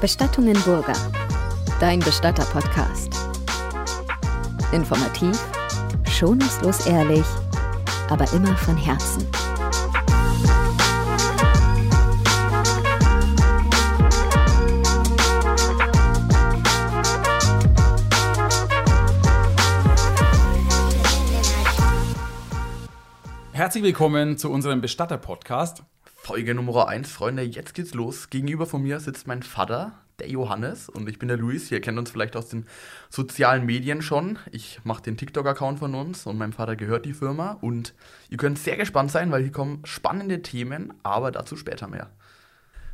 Bestattungen Burger, dein Bestatter-Podcast. Informativ, schonungslos ehrlich, aber immer von Herzen. Herzlich willkommen zu unserem Bestatter-Podcast. Folge Nummer 1, Freunde, jetzt geht's los. Gegenüber von mir sitzt mein Vater, der Johannes, und ich bin der Luis. Ihr kennt uns vielleicht aus den sozialen Medien schon. Ich mache den TikTok-Account von uns und meinem Vater gehört die Firma. Und ihr könnt sehr gespannt sein, weil hier kommen spannende Themen, aber dazu später mehr.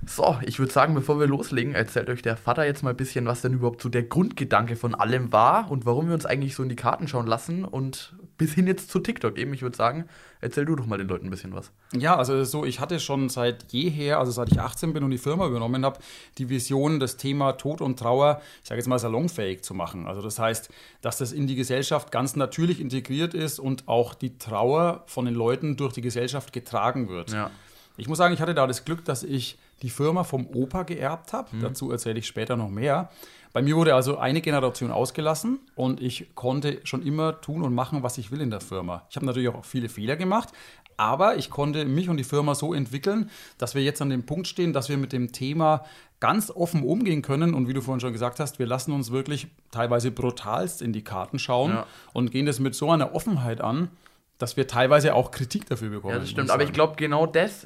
So, ich würde sagen, bevor wir loslegen, erzählt euch der Vater jetzt mal ein bisschen, was denn überhaupt so der Grundgedanke von allem war und warum wir uns eigentlich so in die Karten schauen lassen und bis hin jetzt zu TikTok eben. Ich würde sagen, erzähl du doch mal den Leuten ein bisschen was. Ja, also so, ich hatte schon seit jeher, also seit ich 18 bin und die Firma übernommen habe, die Vision, das Thema Tod und Trauer, ich sage jetzt mal, salonfähig zu machen. Also das heißt, dass das in die Gesellschaft ganz natürlich integriert ist und auch die Trauer von den Leuten durch die Gesellschaft getragen wird. Ja. Ich muss sagen, ich hatte da das Glück, dass ich die Firma vom Opa geerbt habe. Mhm. Dazu erzähle ich später noch mehr. Bei mir wurde also eine Generation ausgelassen und ich konnte schon immer tun und machen, was ich will in der Firma. Ich habe natürlich auch viele Fehler gemacht, aber ich konnte mich und die Firma so entwickeln, dass wir jetzt an dem Punkt stehen, dass wir mit dem Thema ganz offen umgehen können. Und wie du vorhin schon gesagt hast, wir lassen uns wirklich teilweise brutalst in die Karten schauen, ja, und gehen das mit so einer Offenheit an, dass wir teilweise auch Kritik dafür bekommen. Ja, das stimmt, aber ich glaube, genau das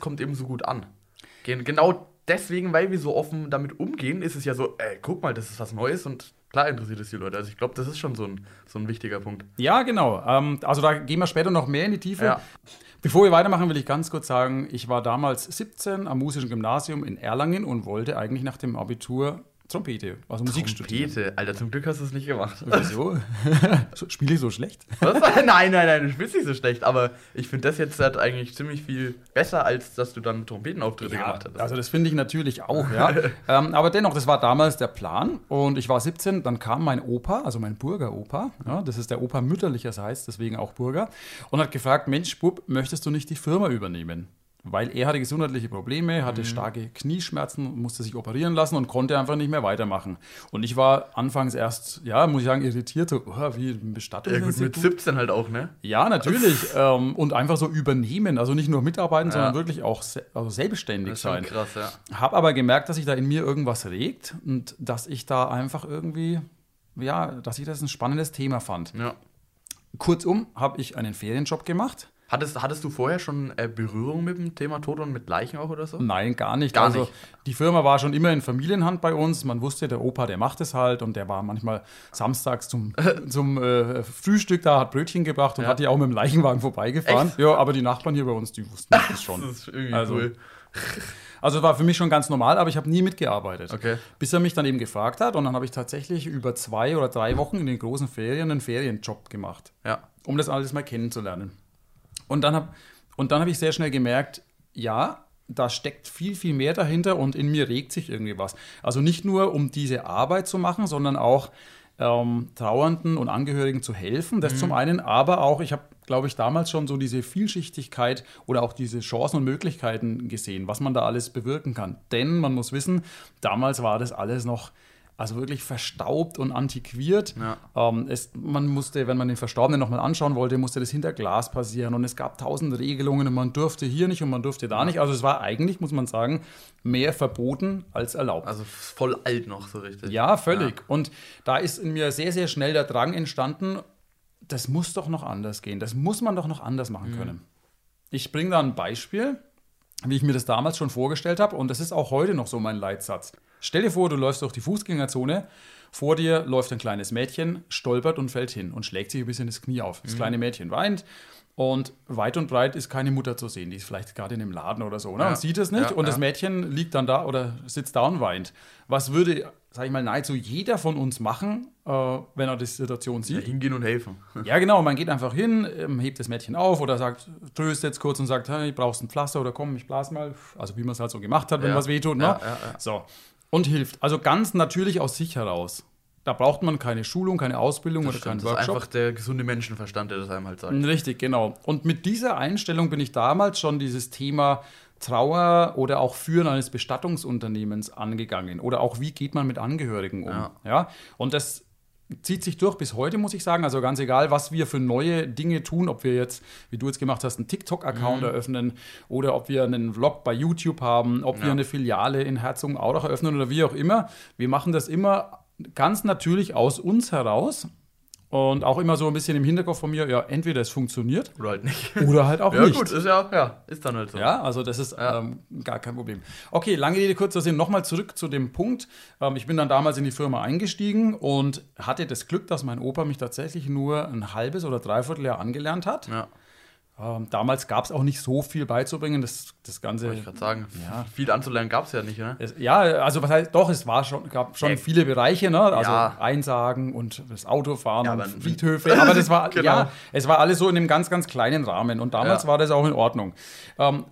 kommt eben so gut an. Genau deswegen, weil wir so offen damit umgehen, ist es ja so, ey, guck mal, das ist was Neues und klar interessiert es die Leute. Also ich glaube, das ist schon so ein wichtiger Punkt. Ja, genau. Also da gehen wir später noch mehr in die Tiefe. Ja. Bevor wir weitermachen, will ich ganz kurz sagen, ich war damals 17 am musischen Gymnasium in Erlangen und wollte eigentlich nach dem Abitur Trompete, also Musik studieren. Trompete, Alter, zum Glück hast du es nicht gemacht. Wieso? Spiele ich so schlecht? Was? Nein, du spielst nicht so schlecht, aber ich finde das jetzt halt eigentlich ziemlich viel besser, als dass du dann Trompetenauftritte gemacht hast. Also das finde ich natürlich auch, ja. Aber dennoch, das war damals der Plan und ich war 17, dann kam mein Opa, also mein Burgeropa, ja, das ist der Opa mütterlicherseits, deswegen auch Burger, und hat gefragt, Mensch, Bub, möchtest du nicht die Firma übernehmen? Weil er hatte gesundheitliche Probleme, hatte starke Knieschmerzen, musste sich operieren lassen und konnte einfach nicht mehr weitermachen. Und ich war anfangs erst, ja, muss ich sagen, irritiert, so, oh, wie bestattet das? Ja gut, mit 17 halt auch, ne? Ja, natürlich. Und einfach so übernehmen, also nicht nur mitarbeiten, sondern wirklich auch selbstständig sein. Das ist schon krass, ja. Hab aber gemerkt, dass sich da in mir irgendwas regt und dass ich da einfach irgendwie, ja, dass ich das ein spannendes Thema fand. Ja. Kurzum, habe ich einen Ferienjob gemacht. Hattest du vorher schon Berührung mit dem Thema Tod und mit Leichen auch oder so? Nein, gar nicht. Gar nicht. Die Firma war schon immer in Familienhand bei uns. Man wusste, der Opa, der macht es halt. Und der war manchmal samstags zum Frühstück da, hat Brötchen gebracht und hat die auch mit dem Leichenwagen vorbeigefahren. Echt? Ja, aber die Nachbarn hier bei uns, die wussten das schon. Das ist irgendwie cool. Also war für mich schon ganz normal, aber ich habe nie mitgearbeitet. Okay. Bis er mich dann eben gefragt hat. Und dann habe ich tatsächlich über 2 oder 3 Wochen in den großen Ferien einen Ferienjob gemacht. Ja. Um das alles mal kennenzulernen. Und dann hab ich sehr schnell gemerkt, ja, da steckt viel, viel mehr dahinter und in mir regt sich irgendwie was. Also nicht nur, um diese Arbeit zu machen, sondern auch Trauernden und Angehörigen zu helfen, das zum einen, aber auch, ich habe, glaube ich, damals schon so diese Vielschichtigkeit oder auch diese Chancen und Möglichkeiten gesehen, was man da alles bewirken kann. Denn man muss wissen, damals war das alles noch, also wirklich verstaubt und antiquiert. Ja. Man musste, wenn man den Verstorbenen nochmal anschauen wollte, musste das hinter Glas passieren. Und es gab 1000 Regelungen und man durfte hier nicht und man durfte da nicht. Also es war eigentlich, muss man sagen, mehr verboten als erlaubt. Also voll alt noch so richtig. Ja, völlig. Ja. Und da ist in mir sehr, sehr schnell der Drang entstanden, das muss doch noch anders gehen. Das muss man doch noch anders machen können. Ich bringe da ein Beispiel, wie ich mir das damals schon vorgestellt habe. Und das ist auch heute noch so mein Leitsatz. Stell dir vor, du läufst durch die Fußgängerzone, vor dir läuft ein kleines Mädchen, stolpert und fällt hin und schlägt sich ein bisschen das Knie auf. Das kleine Mädchen weint und weit und breit ist keine Mutter zu sehen. Die ist vielleicht gerade in einem Laden oder so, ne? Ja. Und sieht es nicht. Ja, und das Mädchen liegt dann da oder sitzt da und weint. Was würde, sag ich mal, nahezu jeder von uns machen, wenn er die Situation sieht? Ja, hingehen und helfen. Ja, genau. Man geht einfach hin, hebt das Mädchen auf oder sagt, tröst jetzt kurz und sagt, hey, brauchst ein Pflaster oder komm, ich blas mal. Also wie man es halt so gemacht hat, wenn was wehtut. Ne? Ja, ja, ja. So. Und hilft. Also ganz natürlich aus sich heraus. Da braucht man keine Schulung, keine Ausbildung oder keinen Workshop. Das ist einfach der gesunde Menschenverstand, der das einem halt sagt. Richtig, genau. Und mit dieser Einstellung bin ich damals schon dieses Thema Trauer oder auch Führen eines Bestattungsunternehmens angegangen. Oder auch, wie geht man mit Angehörigen um. Ja. Ja? Und das zieht sich durch bis heute, muss ich sagen. Also ganz egal, was wir für neue Dinge tun, ob wir jetzt, wie du jetzt gemacht hast, einen TikTok-Account eröffnen oder ob wir einen Vlog bei YouTube haben, ob wir eine Filiale in Herzogenaurach eröffnen oder wie auch immer. Wir machen das immer ganz natürlich aus uns heraus und auch immer so ein bisschen im Hinterkopf von mir, ja, entweder es funktioniert oder halt nicht. Oder halt auch nicht. Gut, ist ist dann halt so. Ja, also das ist gar kein Problem. Okay, lange Rede, kurzer Sinn. Nochmal zurück zu dem Punkt. Ich bin dann damals in die Firma eingestiegen und hatte das Glück, dass mein Opa mich tatsächlich nur ein halbes oder dreiviertel Jahr angelernt hat. Ja. Damals gab es auch nicht so viel beizubringen, das Ganze. Wollte ich gerade sagen, viel anzulernen gab es ja nicht, ne? Also was heißt, doch, es gab schon viele Bereiche, ne? Also Einsagen und das Autofahren und Friedhöfe, aber das war, es war alles so in einem ganz, ganz kleinen Rahmen und damals war das auch in Ordnung.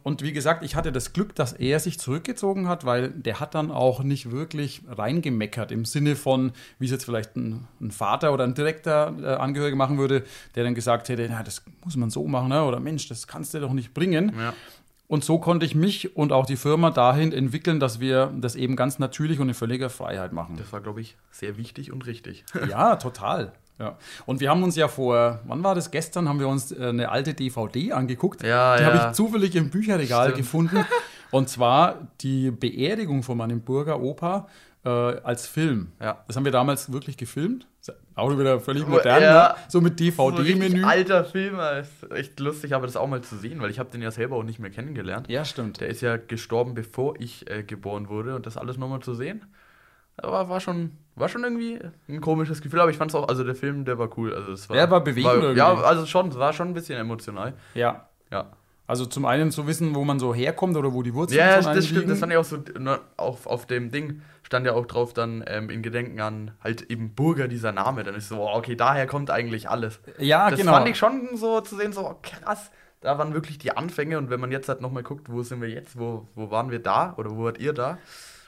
Und wie gesagt, ich hatte das Glück, dass er sich zurückgezogen hat, weil der hat dann auch nicht wirklich reingemeckert im Sinne von, wie es jetzt vielleicht ein Vater oder ein direkter Angehöriger machen würde, der dann gesagt hätte, na, das muss man so machen, ne? Oder Mensch, das kannst du doch nicht bringen. Ja. Und so konnte ich mich und auch die Firma dahin entwickeln, dass wir das eben ganz natürlich und in völliger Freiheit machen. Das war, glaube ich, sehr wichtig und richtig. Ja, total. Ja. Und wir haben uns ja gestern haben wir uns eine alte DVD angeguckt. Ja, die habe ich zufällig im Bücherregal gefunden. Und zwar die Beerdigung von meinem Burger Opa als Film. Ja. Das haben wir damals wirklich gefilmt. Auch wieder völlig modern, ne? So mit DVD-Menü. So alter Film, ist echt lustig, aber das auch mal zu sehen, weil ich habe den ja selber auch nicht mehr kennengelernt. Ja, stimmt. Der ist ja gestorben, bevor ich geboren wurde, und das alles nochmal zu sehen, war schon irgendwie ein komisches Gefühl, aber ich fand es auch, also der Film, der war cool. Also der war bewegend irgendwie. Ja, also schon, war schon ein bisschen emotional. Ja. Ja. Also zum einen zu wissen, wo man so herkommt oder wo die Wurzeln von einem liegen. Ja, das stimmt, das fand ich auch so, ne, auf dem Ding stand ja auch drauf dann in Gedenken an halt eben Burger, dieser Name. Dann ist so, okay, daher kommt eigentlich alles. Ja, das genau. Das fand ich schon so zu sehen, so krass, da waren wirklich die Anfänge. Und wenn man jetzt halt nochmal guckt, wo sind wir jetzt, wo waren wir da oder wo wart ihr da?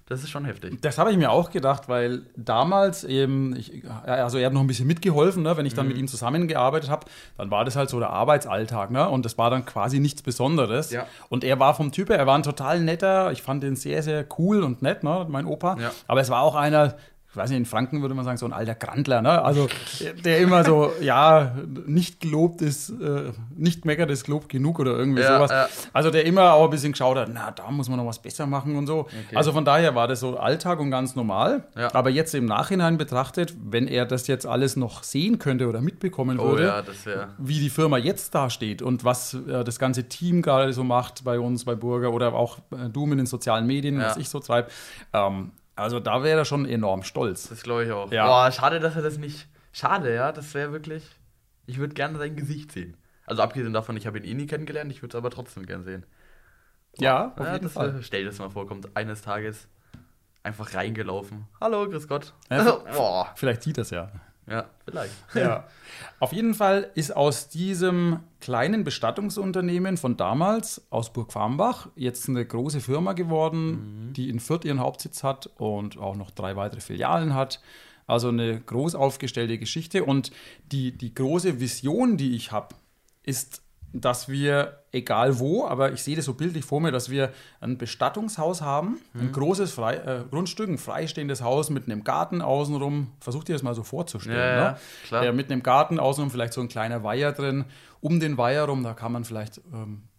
Das ist schon heftig. Das habe ich mir auch gedacht, weil damals eben, er hat noch ein bisschen mitgeholfen, ne? Wenn ich dann mit ihm zusammengearbeitet habe, dann war das halt so der Arbeitsalltag, ne? Und das war dann quasi nichts Besonderes. Ja. Und er war vom Typ her, er war ein total netter, ich fand ihn sehr, sehr cool und nett, ne? Mein Opa. Ja. Aber es war auch einer, ich weiß nicht, in Franken würde man sagen, so ein alter Grandler, ne? Also der immer so, nicht gelobt ist, nicht meckert ist Lob genug oder irgendwie sowas. Ja. Also der immer auch ein bisschen geschaut hat, na, da muss man noch was besser machen und so. Okay. Also von daher war das so Alltag und ganz normal. Ja. Aber jetzt im Nachhinein betrachtet, wenn er das jetzt alles noch sehen könnte oder mitbekommen würde, wie die Firma jetzt dasteht und was das ganze Team gerade so macht bei uns, bei Burger oder auch du mit den sozialen Medien, was ich so treibe, also da wäre er schon enorm stolz. Das glaube ich auch. Ja. Boah, schade, dass er das nicht... Schade, ja, das wäre wirklich... Ich würde gerne sein Gesicht sehen. Also abgesehen davon, ich habe ihn eh nie kennengelernt, ich würde es aber trotzdem gerne sehen. Boah. Ja, auf jeden Fall. Stell dir das mal vor, kommt eines Tages einfach reingelaufen. Hallo, grüß Gott. Boah. Vielleicht sieht das ja. Ja, vielleicht. Ja. Auf jeden Fall ist aus diesem kleinen Bestattungsunternehmen von damals, aus Burg Farnbach, jetzt eine große Firma geworden, die in Fürth ihren Hauptsitz hat und auch noch 3 weitere Filialen hat. Also eine groß aufgestellte Geschichte. Und die große Vision, die ich habe, ist, dass wir, egal wo, aber ich sehe das so bildlich vor mir, dass wir ein Bestattungshaus haben, ein großes Grundstück, ein freistehendes Haus mit einem Garten außenrum. Versuch dir das mal so vorzustellen. Ja, ne? Klar. Mit einem Garten außenrum, vielleicht so ein kleiner Weiher drin. Um den Weiher rum, da kann man vielleicht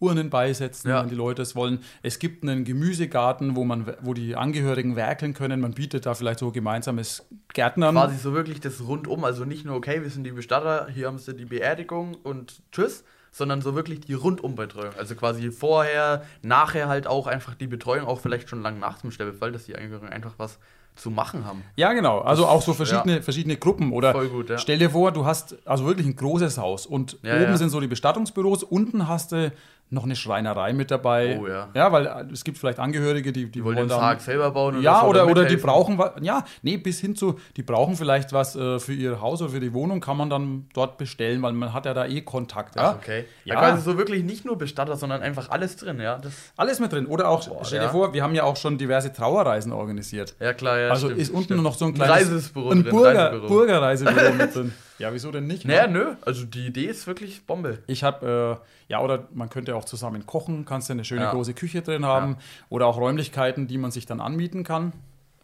Urnen beisetzen, wenn die Leute es wollen. Es gibt einen Gemüsegarten, wo die Angehörigen werkeln können. Man bietet da vielleicht so gemeinsames Gärtnern. Quasi so wirklich das Rundum, also nicht nur, okay, wir sind die Bestatter, hier haben sie die Beerdigung und tschüss. Sondern so wirklich die Rundumbetreuung. Also quasi vorher, nachher halt auch einfach die Betreuung, auch vielleicht schon lange nach dem Sterbefall, dass die Angehörigen einfach was zu machen haben. Ja, genau. Also das auch so verschiedene Gruppen. Oder voll gut, stell dir vor, du hast also wirklich ein großes Haus und oben sind so die Bestattungsbüros, unten hast du noch eine Schreinerei mit dabei. Oh, ja. Ja, weil es gibt vielleicht Angehörige, die wollen den Sarg selber bauen. Ja, oder die brauchen was. Ja, nee, bis hin zu, die brauchen vielleicht was für ihr Haus oder für die Wohnung, kann man dann dort bestellen, weil man hat ja da eh Kontakt. Ja? Ach, okay. Ja, da quasi so wirklich nicht nur Bestatter, sondern einfach alles drin. Ja? Alles mit drin. Oder auch, stell dir vor, wir haben ja auch schon diverse Trauerreisen organisiert. Ja, klar, ja. Also stimmt, ist unten noch so ein kleines Burgerreisebüro mit drin. Ja, wieso denn nicht? Naja, nö. Also die Idee ist wirklich Bombe. Ich habe, oder man könnte auch zusammen kochen, kannst du eine schöne große Küche drin haben oder auch Räumlichkeiten, die man sich dann anmieten kann.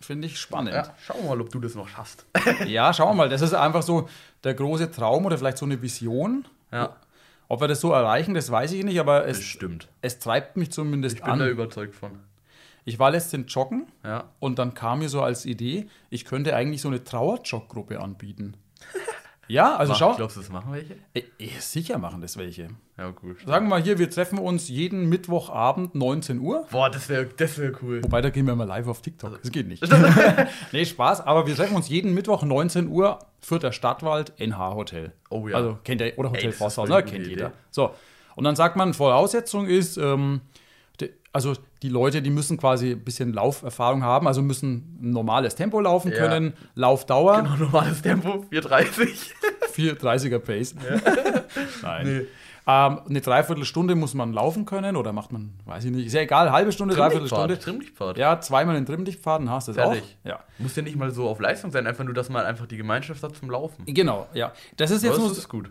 Finde ich spannend. Ja, schauen wir mal, ob du das noch schaffst. Ja, schauen wir mal. Das ist einfach so der große Traum oder vielleicht so eine Vision. Ja. Ob wir das so erreichen, das weiß ich nicht, aber es treibt mich zumindest an. Ich bin da überzeugt von. Ich war letztens joggen und dann kam mir so als Idee, ich könnte eigentlich so eine Trauer-Jog-Gruppe anbieten. Ja, also schau. Glaubst du, das machen welche? Sicher machen das welche. Ja, gut. Sagen wir mal hier, wir treffen uns jeden Mittwochabend 19 Uhr. Boah, das wär cool. Wobei, da gehen wir mal live auf TikTok. Das geht nicht. Nee, Spaß. Aber wir treffen uns jeden Mittwoch 19 Uhr, Fürther Stadtwald, NH Hotel. Oh ja. Also kennt ihr, oder Hotel Vosshaus, kennt jeder. Idee. So, und dann sagt man, Voraussetzung ist, also die Leute, die müssen quasi ein bisschen Lauferfahrung haben, also müssen ein normales Tempo laufen können, Laufdauer. Genau, normales Tempo, 4,30. 4,30er Pace. Ja. Nein. Nee. Eine Dreiviertelstunde muss man laufen können oder macht man, weiß ich nicht, ist ja egal, halbe Stunde, Dreiviertelstunde. Trimmlichtfahrt. Ja, zweimal in Trimmlichtfahrten hast du das auch. Ja. Muss ja nicht mal so auf Leistung sein, einfach nur, dass man einfach die Gemeinschaft hat zum Laufen. Genau, ja. Das ist jetzt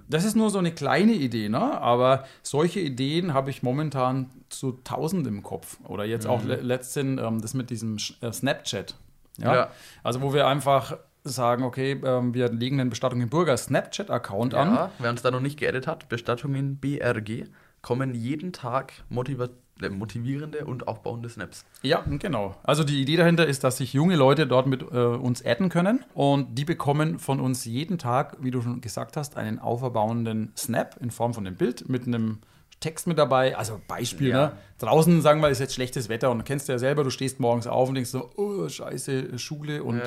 das ist nur so eine kleine Idee, ne? Aber solche Ideen habe ich momentan zu 1000 im Kopf. Oder jetzt auch letztens das mit diesem Snapchat. Ja. Also wo wir einfach sagen, okay, wir legen den Bestattungen Burger Snapchat-Account an. Ja, wer uns da noch nicht geedit hat, Bestattungen BRG, kommen jeden Tag motivierende und aufbauende Snaps. Ja, genau. Also die Idee dahinter ist, dass sich junge Leute dort mit uns adden können und die bekommen von uns jeden Tag, wie du schon gesagt hast, einen aufbauenden Snap in Form von einem Bild mit einem Text mit dabei, also Beispiel, ne? Draußen, sagen wir, ist jetzt schlechtes Wetter und kennst du ja selber, du stehst morgens auf und denkst so, oh, scheiße, Schule und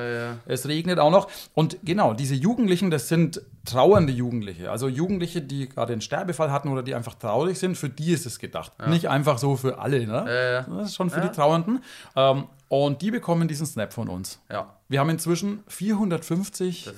es regnet auch noch. Und genau, diese Jugendlichen, das sind trauernde Jugendliche, also Jugendliche, die gerade einen Sterbefall hatten oder die einfach traurig sind, für die ist es gedacht. Ja. Nicht einfach so für alle, ne? Das ist schon für die Trauernden. Und die bekommen diesen Snap von uns. Ja. Wir haben inzwischen 450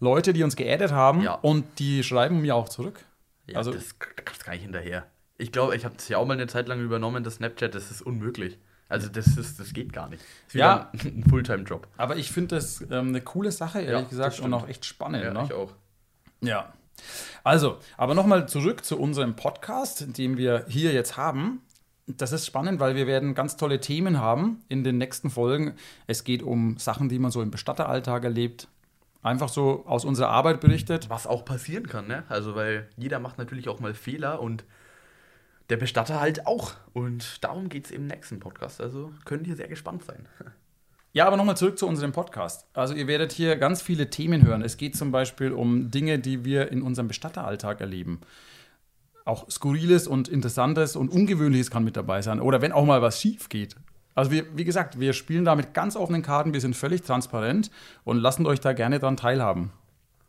Leute, die uns geaddet haben und die schreiben mir auch zurück. Ja, also, das kannst du gar nicht hinterher. Ich glaube, ich habe das ja auch mal eine Zeit lang übernommen, das Snapchat, das ist unmöglich. Also das geht gar nicht. Das ist wieder ein Fulltime-Job. Aber ich finde das eine coole Sache, ehrlich gesagt, und auch echt spannend. Ja, ne? Ich auch. Ja. Also, aber nochmal zurück zu unserem Podcast, den wir hier jetzt haben. Das ist spannend, weil wir werden ganz tolle Themen haben in den nächsten Folgen. Es geht um Sachen, die man so im Bestatteralltag erlebt. Einfach so aus unserer Arbeit berichtet. Was auch passieren kann, ne? Also, weil jeder macht natürlich auch mal Fehler und der Bestatter halt auch. Und darum geht es im nächsten Podcast. Also, könnt ihr sehr gespannt sein. Ja, aber nochmal zurück zu unserem Podcast. Also, ihr werdet hier ganz viele Themen hören. Es geht zum Beispiel um Dinge, die wir in unserem Bestatteralltag erleben. Auch Skurriles und Interessantes und Ungewöhnliches kann mit dabei sein. Oder wenn auch mal was schief geht. Also wie gesagt, wir spielen da mit ganz offenen Karten, wir sind völlig transparent und lassen euch da gerne dran teilhaben.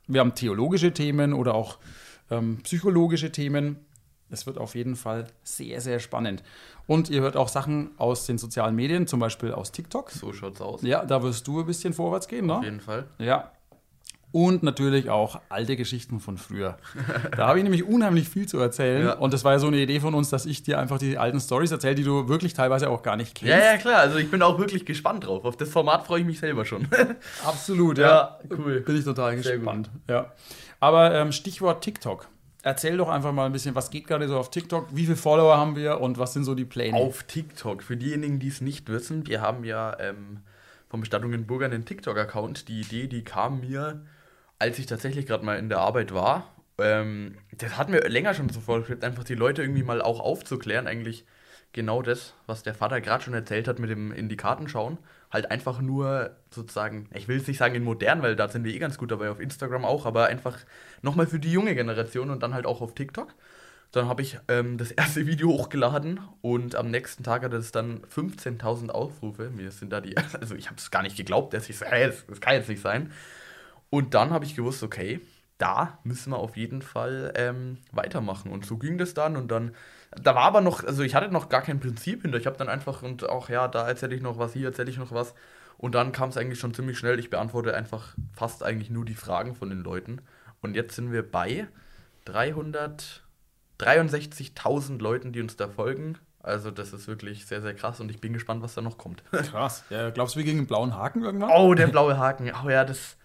Wir haben theologische Themen oder auch psychologische Themen. Es wird auf jeden Fall sehr, sehr spannend. Und ihr hört auch Sachen aus den sozialen Medien, zum Beispiel aus TikTok. So schaut's aus. Ja, da wirst du ein bisschen vorwärts gehen, ne? Auf jeden Fall. Ja. Und natürlich auch alte Geschichten von früher. Da habe ich nämlich unheimlich viel zu erzählen. Ja. Und das war ja so eine Idee von uns, dass ich dir einfach die alten Storys erzähle, die du wirklich teilweise auch gar nicht kennst. Ja, klar. Also ich bin auch wirklich gespannt drauf. Auf das Format freue ich mich selber schon. Absolut, ja. Cool. Bin ich total gespannt. Ja. Aber Stichwort TikTok. Erzähl doch einfach mal ein bisschen, was geht gerade so auf TikTok? Wie viele Follower haben wir und was sind so die Pläne? Auf TikTok. Für diejenigen, die es nicht wissen, wir haben ja vom Bestattungen Burger einen TikTok-Account. Die Idee, die kam mir, als ich tatsächlich gerade mal in der Arbeit war, das hatten wir länger schon so vorgeschrieben, einfach die Leute irgendwie mal auch aufzuklären, eigentlich genau das, was der Vater gerade schon erzählt hat mit dem in die Karten schauen, halt einfach nur sozusagen, ich will es nicht sagen in modern, weil da sind wir eh ganz gut dabei, auf Instagram auch, aber einfach nochmal für die junge Generation und dann halt auch auf TikTok. Dann habe ich das erste Video hochgeladen und am nächsten Tag hatte es dann 15.000 Aufrufe. Mir sind da ich habe es gar nicht geglaubt, dass ich es, das kann jetzt nicht sein. Und dann habe ich gewusst, okay, da müssen wir auf jeden Fall weitermachen. Und so ging das dann. Und dann, da war aber noch, also ich hatte noch gar kein Prinzip hinter. Ich habe dann einfach und auch, ja, da erzähle ich noch was, hier erzähle ich noch was. Und dann kam es eigentlich schon ziemlich schnell. Ich beantworte einfach fast eigentlich nur die Fragen von den Leuten. Und jetzt sind wir bei 363.000 Leuten, die uns da folgen. Also das ist wirklich sehr, sehr krass und ich bin gespannt, was da noch kommt. Krass. Ja, glaubst du, wir gegen einen blauen Haken irgendwann? Oh, der blaue Haken. Oh ja, das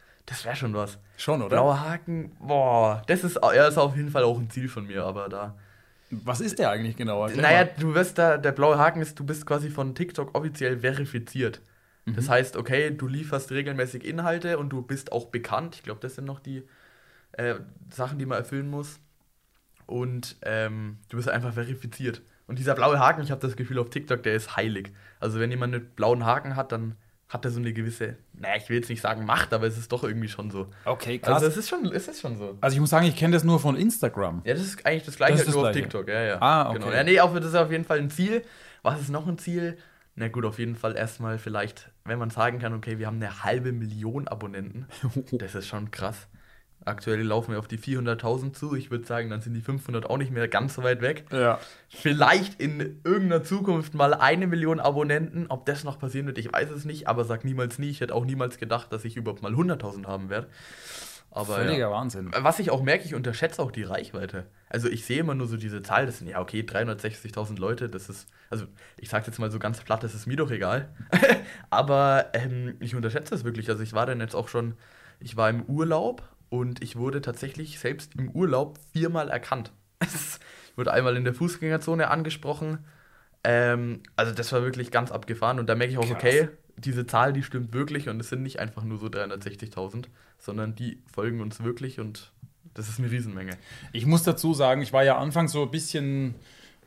wäre schon was. Schon, oder? Blauer Haken, boah, das ist auf jeden Fall auch ein Ziel von mir, aber da... Was ist der eigentlich genau? Naja, du wirst da, der blaue Haken ist, du bist quasi von TikTok offiziell verifiziert. Mhm. Das heißt, okay, du lieferst regelmäßig Inhalte und du bist auch bekannt. Ich glaube, das sind noch die Sachen, die man erfüllen muss. Und du bist einfach verifiziert. Und dieser blaue Haken, ich habe das Gefühl auf TikTok, der ist heilig. Also wenn jemand einen blauen Haken hat, dann hat er so eine gewisse, naja, ich will jetzt nicht sagen Macht, aber es ist doch irgendwie schon so. Okay, krass. Also es ist schon so. Also ich muss sagen, ich kenne das nur von Instagram. Ja, das ist eigentlich das Gleiche, das nur auf TikTok. Ja, ja. Ah, okay. Genau. Ja, nee, das ist auf jeden Fall ein Ziel. Was ist noch ein Ziel? Na gut, auf jeden Fall erstmal vielleicht, wenn man sagen kann, okay, wir haben 500.000 Abonnenten. Das ist schon krass. Aktuell laufen wir auf die 400.000 zu. Ich würde sagen, dann sind die 500 auch nicht mehr ganz so weit weg. Ja. Vielleicht in irgendeiner Zukunft mal 1 Million Abonnenten. Ob das noch passieren wird, ich weiß es nicht. Aber sag niemals nie. Ich hätte auch niemals gedacht, dass ich überhaupt mal 100.000 haben werde. Völliger ja. Wahnsinn. Was ich auch merke, ich unterschätze auch die Reichweite. Also ich sehe immer nur so diese Zahl, das sind ja okay, 360.000 Leute, das ist, also ich sag's jetzt mal so ganz platt, das ist mir doch egal. Aber ich unterschätze das wirklich. Also ich war dann jetzt auch schon, ich war im Urlaub. Und ich wurde tatsächlich selbst im Urlaub 4-mal erkannt. Ich wurde einmal in der Fußgängerzone angesprochen. Also das war wirklich ganz abgefahren. Und da merke ich auch, krass. Okay, diese Zahl, die stimmt wirklich. Und es sind nicht einfach nur so 360.000, sondern die folgen uns wirklich. Und das ist eine Riesenmenge. Ich muss dazu sagen, ich war ja anfangs so ein bisschen...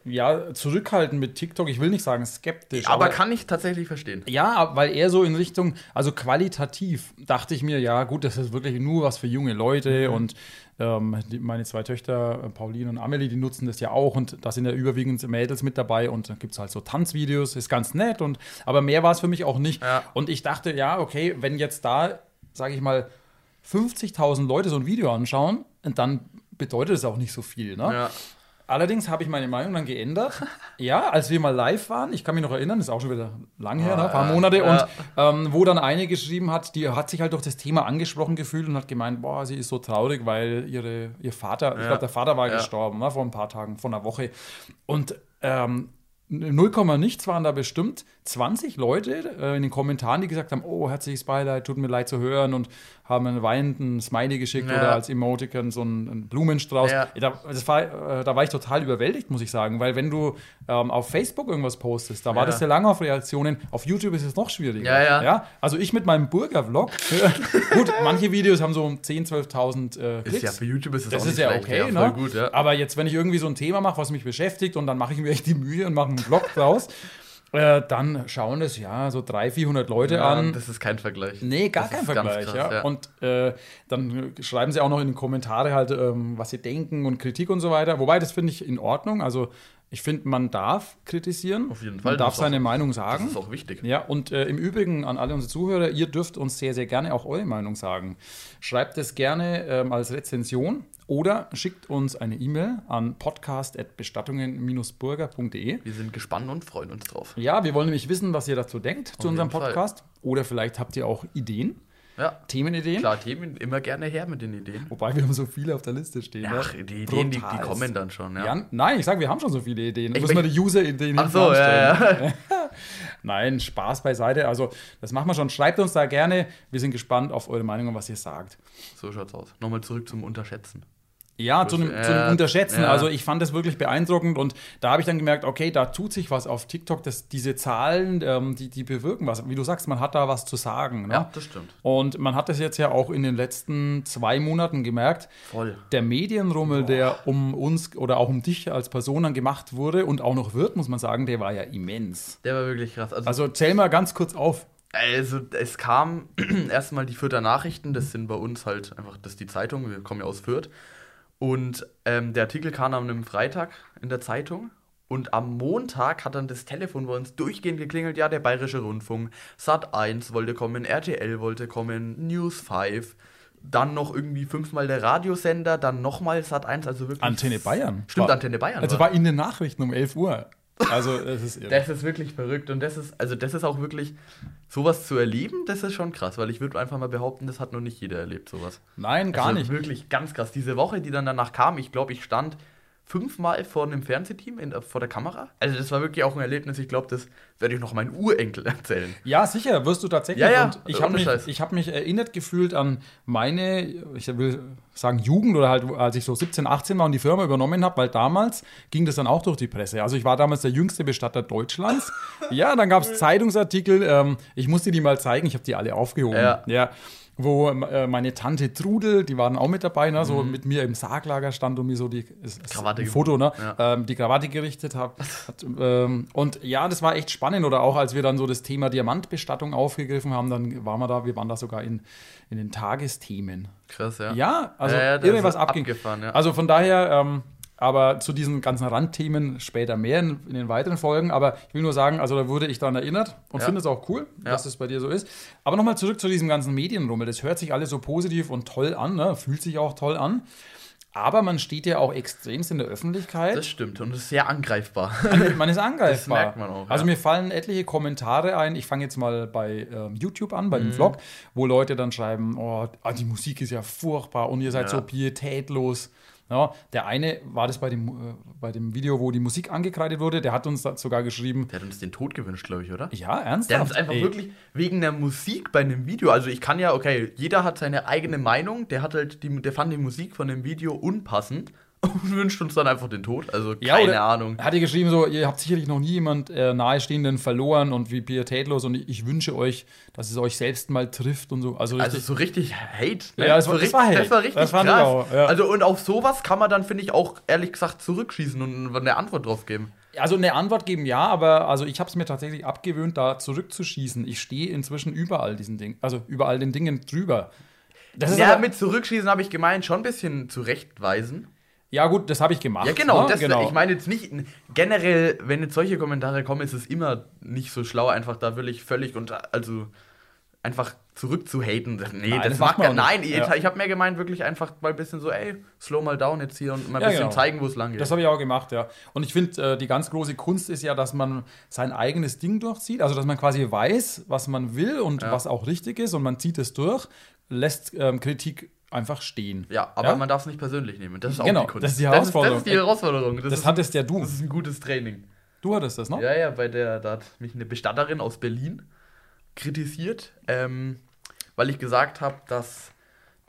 Ja, zurückhaltend mit TikTok, ich will nicht sagen skeptisch. Aber kann ich tatsächlich verstehen. Ja, weil eher so in Richtung, also qualitativ dachte ich mir, ja gut, das ist wirklich nur was für junge Leute und meine 2 Töchter, Pauline und Amelie, die nutzen das ja auch und da sind ja überwiegend Mädels mit dabei und dann gibt es halt so Tanzvideos, ist ganz nett, und aber mehr war es für mich auch nicht. Ja. Und ich dachte, ja okay, wenn jetzt da, sage ich mal, 50.000 Leute so ein Video anschauen, dann bedeutet es auch nicht so viel, ne? Ja. Allerdings habe ich meine Meinung dann geändert. Ja, als wir mal live waren, ich kann mich noch erinnern, ist auch schon wieder lang her, ein paar Monate. Und wo dann eine geschrieben hat, die hat sich halt durch das Thema angesprochen gefühlt und hat gemeint, boah, sie ist so traurig, weil ihr Vater, ich glaube, der Vater war gestorben, ne, vor ein paar Tagen, vor einer Woche. Und 0, nichts waren da bestimmt 20 Leute in den Kommentaren, die gesagt haben, oh, herzliches Beileid, tut mir leid zu hören, und haben einen weinenden Smiley geschickt oder als Emoticon so einen Blumenstrauß. Ja. Da war ich total überwältigt, muss ich sagen, weil wenn du auf Facebook irgendwas postest, da war das sehr lange auf Reaktionen, auf YouTube ist es noch schwieriger. Ja, ja. Ja? Also ich mit meinem Burger-Vlog, gut, manche Videos haben so 10.000, 12.000 Klicks. Ist ja, für YouTube ist es auch nicht schlecht, okay, ja, voll gut, ja. Aber jetzt, wenn ich irgendwie so ein Thema mache, was mich beschäftigt, und dann mache ich mir echt die Mühe und mache einen Vlog draus, dann schauen das ja so 300, 400 Leute an. Das ist kein Vergleich. Nee, gar kein Vergleich. Krass, ja. Und dann schreiben sie auch noch in den Kommentaren halt, was sie denken und Kritik und so weiter. Wobei, das finde ich in Ordnung. Also ich finde, man darf kritisieren. Auf jeden Fall. Man darf seine Meinung sagen. Das ist auch wichtig. Ja, und im Übrigen an alle unsere Zuhörer, ihr dürft uns sehr, sehr gerne auch eure Meinung sagen. Schreibt es gerne als Rezension oder schickt uns eine E-Mail an podcast@bestattungen-burger.de. Wir sind gespannt und freuen uns drauf. Ja, wir wollen nämlich wissen, was ihr dazu denkt zu unserem Podcast. Fall. Oder vielleicht habt ihr auch Ideen. Ja. Themenideen? Klar, Themen immer gerne her mit den Ideen. Wobei wir haben so viele auf der Liste stehen. Ach, die Ideen, die kommen dann schon, ja. Nein, ich sag, wir haben schon so viele Ideen. Da müssen wir die User-Ideen hinten anstellen. Ja. Nein, Spaß beiseite. Also, das machen wir schon. Schreibt uns da gerne. Wir sind gespannt auf eure Meinung und was ihr sagt. So schaut's aus. Nochmal zurück zum Unterschätzen. Ja, zu einem Unterschätzen. Ja. Also ich fand das wirklich beeindruckend, und da habe ich dann gemerkt, okay, da tut sich was auf TikTok, dass diese Zahlen, die bewirken was. Wie du sagst, man hat da was zu sagen. Ne? Ja, das stimmt. Und man hat das jetzt ja auch in den letzten 2 Monaten gemerkt. Voll. Der Medienrummel, der um uns oder auch um dich als Person dann gemacht wurde und auch noch wird, muss man sagen, der war ja immens. Der war wirklich krass. Also zähl mal ganz kurz auf. Also es kam erstmal die Fürther Nachrichten, das sind bei uns halt einfach, das ist die Zeitung, wir kommen ja aus Fürth. Und der Artikel kam am einem Freitag in der Zeitung, und am Montag hat dann das Telefon bei uns durchgehend geklingelt. Ja, der Bayerische Rundfunk, Sat1 wollte kommen, RTL wollte kommen, News5, dann noch irgendwie 5-mal der Radiosender, dann nochmal Sat1, also wirklich... Antenne Bayern. Stimmt, Antenne Bayern. Also war in den Nachrichten um 11 Uhr. Also das ist irre. Das ist wirklich verrückt und das ist auch wirklich, sowas zu erleben, das ist schon krass, weil ich würde einfach mal behaupten, das hat noch nicht jeder erlebt, sowas. Nein, gar nicht. Wirklich ganz krass. Diese Woche, die dann danach kam, ich glaube, ich stand 5-mal vor einem Fernsehteam vor der Kamera. Also das war wirklich auch ein Erlebnis, ich glaube, das werde ich noch meinen Urenkel erzählen. Ja, sicher, wirst du tatsächlich. Ja. Und ich habe mich erinnert gefühlt an meine, ich will sagen Jugend, oder halt als ich so 17, 18 war und die Firma übernommen habe, weil damals ging das dann auch durch die Presse. Also ich war damals der jüngste Bestatter Deutschlands. Ja, dann gab es Zeitungsartikel, ich musste die mal zeigen, ich habe die alle aufgehoben. Ja. Wo meine Tante Trudel, die waren auch mit dabei, ne? So mit mir im Sarglager stand und mir so die Krawatte gerichtet hat. Und ja, das war echt spannend. Oder auch, als wir dann so das Thema Diamantbestattung aufgegriffen haben, dann waren wir waren da sogar in den Tagesthemen. Krass, ja. Ja, also irgendwas abgefahren. Ja. Also von daher, aber zu diesen ganzen Randthemen später mehr in den weiteren Folgen. Aber ich will nur sagen, also da wurde ich daran erinnert und finde es auch cool, dass das bei dir so ist. Aber nochmal zurück zu diesem ganzen Medienrummel. Das hört sich alles so positiv und toll an, ne? Fühlt sich auch toll an. Aber man steht ja auch extremst in der Öffentlichkeit. Das stimmt und das ist sehr angreifbar. Man ist angreifbar. Das merkt man auch. Also mir fallen etliche Kommentare ein. Ich fange jetzt mal bei YouTube an, bei dem Vlog, wo Leute dann schreiben, oh, die Musik ist ja furchtbar und ihr seid so pietätlos. Ja, der eine war das bei dem Video, wo die Musik angekreidet wurde, der hat uns sogar geschrieben. Der hat uns den Tod gewünscht, glaube ich, oder? Ja, ernsthaft? Der hat uns einfach wirklich wegen der Musik bei einem Video, also ich kann ja, okay, jeder hat seine eigene Meinung, der hat halt der fand die Musik von dem Video unpassend und wünscht uns dann einfach den Tod, also keine Ahnung. Er hat dir geschrieben so, ihr habt sicherlich noch nie jemand Nahestehenden verloren und wie pietätlos und ich wünsche euch, dass es euch selbst mal trifft und so. Also so richtig Hate. Ne? Ja, das war richtig krass. Auch, ja. Also und auf sowas kann man dann, finde ich, auch ehrlich gesagt zurückschießen und eine Antwort drauf geben. Also eine Antwort geben, ja, aber also ich habe es mir tatsächlich abgewöhnt, da zurückzuschießen. Ich stehe inzwischen überall den Dingen drüber. Mit zurückschießen habe ich gemeint, schon ein bisschen zurechtweisen. Ja gut, das habe ich gemacht. Ja genau, ne? Ich meine jetzt nicht, generell, wenn jetzt solche Kommentare kommen, ist es immer nicht so schlau, einfach da will ich völlig einfach zurück zu haten. Nee, das macht man gar nicht. Nein, ich habe mehr gemeint, wirklich einfach mal ein bisschen so, slow mal down jetzt hier und mal ein bisschen zeigen, wo es lang geht. Das habe ich auch gemacht, ja. Und ich finde, die ganz große Kunst ist ja, dass man sein eigenes Ding durchzieht, also dass man quasi weiß, was man will und was auch richtig ist und man zieht es durch, lässt Kritik einfach stehen. Ja, aber man darf es nicht persönlich nehmen. Das ist auch die Kunst. Das ist die Herausforderung. Das hattest ja du. Das ist ein gutes Training. Du hattest das, ne? Ja, da hat mich eine Bestatterin aus Berlin kritisiert, weil ich gesagt habe, dass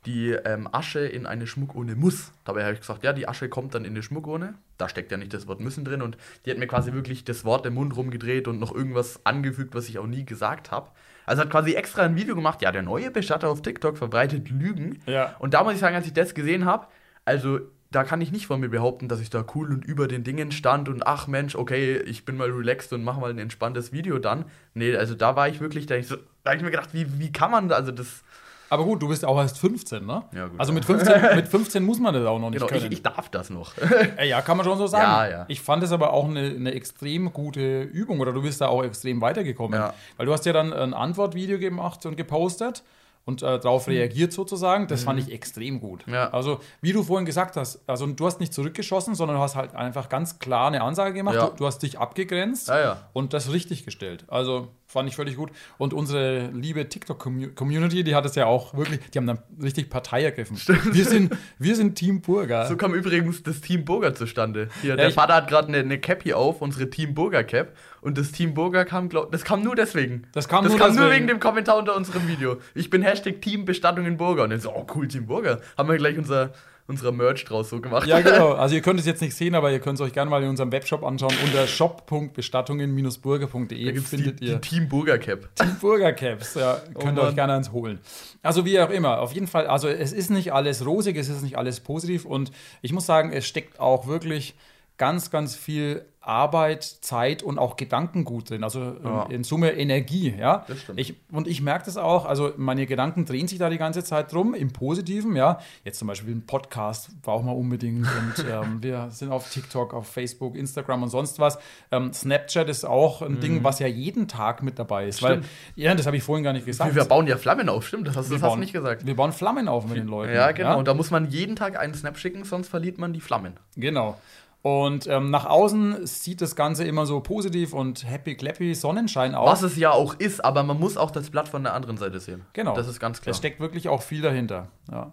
die Asche in eine Schmuckurne muss. Dabei habe ich gesagt, ja, die Asche kommt dann in eine Schmuckurne. Da steckt ja nicht das Wort müssen drin. Und die hat mir quasi wirklich das Wort im Mund rumgedreht und noch irgendwas angefügt, was ich auch nie gesagt habe. Also hat quasi extra ein Video gemacht, ja, der neue Bestatter auf TikTok verbreitet Lügen. Ja. Und da muss ich sagen, als ich das gesehen habe, also da kann ich nicht von mir behaupten, dass ich da cool und über den Dingen stand und ach Mensch, okay, ich bin mal relaxed und mach mal ein entspanntes Video dann. Nee, also da war ich wirklich, da habe ich mir gedacht, wie kann man da, also das... Aber gut, du bist auch erst 15, ne? Ja, gut, also mit 15 muss man das auch noch nicht können. Ich darf das noch. Ja, kann man schon so sagen. Ja. Ich fand es aber auch eine extrem gute Übung. Oder du bist da auch extrem weitergekommen. Ja. Weil du hast ja dann ein Antwortvideo gemacht und gepostet und darauf reagiert sozusagen. Das fand ich extrem gut. Ja. Also wie du vorhin gesagt hast, also du hast nicht zurückgeschossen, sondern du hast halt einfach ganz klar eine Ansage gemacht. Ja. Du hast dich abgegrenzt und das richtig gestellt. Also... Fand ich völlig gut. Und unsere liebe TikTok-Community, die hat es ja auch wirklich, die haben dann richtig Partei ergriffen. Stimmt. Wir sind Team Burger. So kam übrigens das Team Burger zustande. Hier, der Vater hat gerade eine Cappy auf, unsere Team Burger-Cap. Und das Team Burger kam nur deswegen. Das kam nur wegen dem Kommentar unter unserem Video. Ich bin #TeamBestattungenBurger. Und dann so, oh cool, Team Burger. Haben wir gleich unserer Merch draus so gemacht. Ja, genau. Also ihr könnt es jetzt nicht sehen, aber ihr könnt es euch gerne mal in unserem Webshop anschauen. Unter shop.bestattungen-burger.de findet ihr... Die Team Burger Cap. Team Burger Caps, ja. Könnt ihr euch gerne eins holen. Also wie auch immer. Auf jeden Fall, also es ist nicht alles rosig, es ist nicht alles positiv. Und ich muss sagen, es steckt auch wirklich ganz, ganz viel Arbeit, Zeit und auch Gedankengut drin. Also in Summe Energie. Ja? Das stimmt. Ich merke das auch. Also meine Gedanken drehen sich da die ganze Zeit drum, im Positiven. Ja? Jetzt zum Beispiel ein Podcast brauchen wir unbedingt. Und wir sind auf TikTok, auf Facebook, Instagram und sonst was. Snapchat ist auch ein Ding, was ja jeden Tag mit dabei ist. Weil, ja, das habe ich vorhin gar nicht gesagt. Wir bauen ja Flammen auf, stimmt. Das hast du nicht gesagt. Wir bauen Flammen auf mit den Leuten. Ja, genau. Ja? Und da muss man jeden Tag einen Snap schicken, sonst verliert man die Flammen. Genau. Und nach außen sieht das Ganze immer so positiv und happy-clappy Sonnenschein aus. Was es ja auch ist, aber man muss auch das Blatt von der anderen Seite sehen. Genau. Das ist ganz klar. Es steckt wirklich auch viel dahinter. Ja.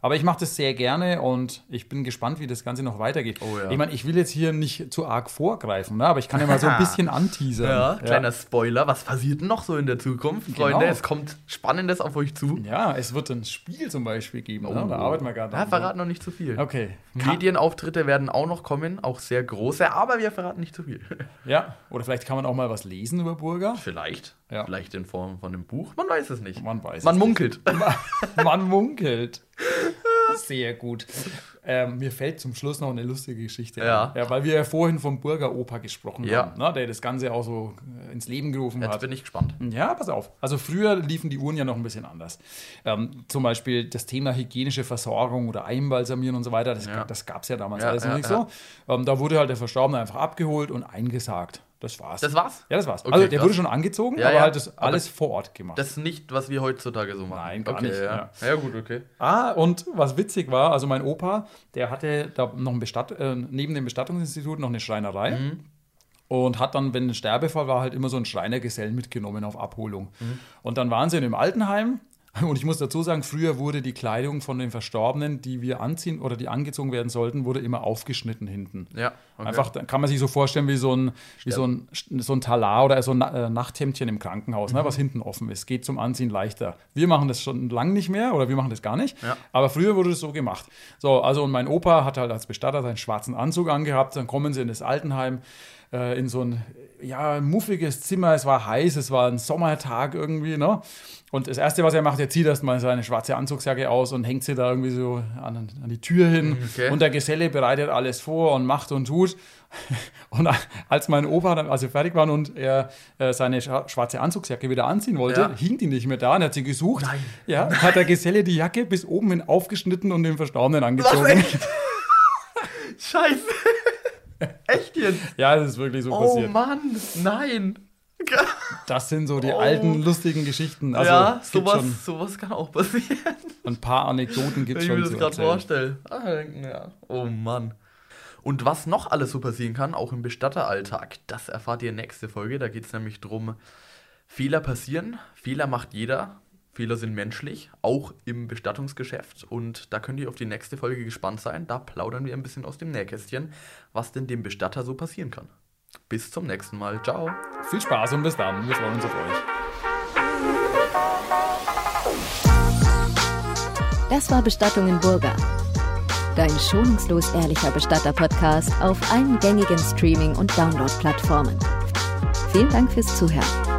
Aber ich mache das sehr gerne und ich bin gespannt, wie das Ganze noch weitergeht. Oh, ja. Ich meine, ich will jetzt hier nicht zu arg vorgreifen, ne? Aber ich kann ja mal so ein bisschen anteasern. Ja, kleiner Spoiler. Was passiert noch so in der Zukunft, Freunde? Genau. Es kommt Spannendes auf euch zu. Ja, es wird ein Spiel zum Beispiel geben. Oh. Ne? Da arbeiten wir gerade dran. Verraten noch nicht zu viel. Okay. Medienauftritte werden auch noch kommen, auch sehr große, aber wir verraten nicht zu viel. Ja, oder vielleicht kann man auch mal was lesen über Burger. Vielleicht. Ja. Vielleicht in Form von einem Buch. Man weiß es nicht. Man munkelt. Sehr gut. Mir fällt zum Schluss noch eine lustige Geschichte ein. Ja, weil wir ja vorhin vom Burger-Opa gesprochen haben, ne? Der das Ganze auch so ins Leben gerufen hat. Jetzt bin ich gespannt. Ja, pass auf. Also früher liefen die Uhren ja noch ein bisschen anders. Zum Beispiel das Thema hygienische Versorgung oder Einbalsamieren und so weiter, das gab es ja damals alles noch nicht so. Da wurde halt der Verstorbene einfach abgeholt und eingesagt. Das war's. Ja, das war's. Okay, also der wurde schon angezogen, aber halt das alles vor Ort gemacht. Das ist nicht, was wir heutzutage so machen. Nein, gar nicht. Ja, gut, okay. Und was witzig war, also mein Opa, der hatte da noch neben dem Bestattungsinstitut noch eine Schreinerei. Mhm. Und hat dann, wenn ein Sterbefall war, halt immer so einen Schreinergesellen mitgenommen auf Abholung. Mhm. Und dann waren sie in einem Altenheim. Und ich muss dazu sagen, früher wurde die Kleidung von den Verstorbenen, die wir anziehen oder die angezogen werden sollten, wurde immer aufgeschnitten hinten. Ja, okay. Einfach, kann man sich so vorstellen wie so ein Talar oder so ein Nachthemdchen im Krankenhaus, ne, was hinten offen ist. Geht zum Anziehen leichter. Wir machen das schon lang nicht mehr oder wir machen das gar nicht. Ja. Aber früher wurde das so gemacht. So, also und mein Opa hat halt als Bestatter seinen schwarzen Anzug angehabt. Dann kommen sie in das Altenheim. In so ein muffiges Zimmer, es war heiß, es war ein Sommertag irgendwie, ne? Und das Erste, was er macht, er zieht erstmal seine schwarze Anzugsjacke aus und hängt sie da irgendwie so an die Tür hin. Okay. Und der Geselle bereitet alles vor und macht und tut. Und als mein Opa dann fertig war und er seine schwarze Anzugsjacke wieder anziehen wollte, hing die nicht mehr da und hat sie gesucht. Nein. Ja, hat der Geselle die Jacke bis oben hin aufgeschnitten und den Verstorbenen angezogen. Was, echt? Scheiße. Echt jetzt? Ja, das ist wirklich so passiert. Oh Mann, nein. Das sind so die alten, lustigen Geschichten. Also, ja, sowas kann auch passieren. Ein paar Anekdoten gibt es schon. Wenn ich mir das gerade vorstelle. Oh Mann. Und was noch alles so passieren kann, auch im Bestatteralltag, das erfahrt ihr nächste Folge. Da geht es nämlich drum, Fehler passieren. Fehler macht jeder. Fehler sind menschlich, auch im Bestattungsgeschäft. Und da könnt ihr auf die nächste Folge gespannt sein. Da plaudern wir ein bisschen aus dem Nähkästchen, was denn dem Bestatter so passieren kann. Bis zum nächsten Mal. Ciao. Viel Spaß und bis dann. Wir freuen uns auf euch. Das war Bestattungen Burger. Dein schonungslos ehrlicher Bestatter-Podcast auf allen gängigen Streaming- und Download-Plattformen. Vielen Dank fürs Zuhören.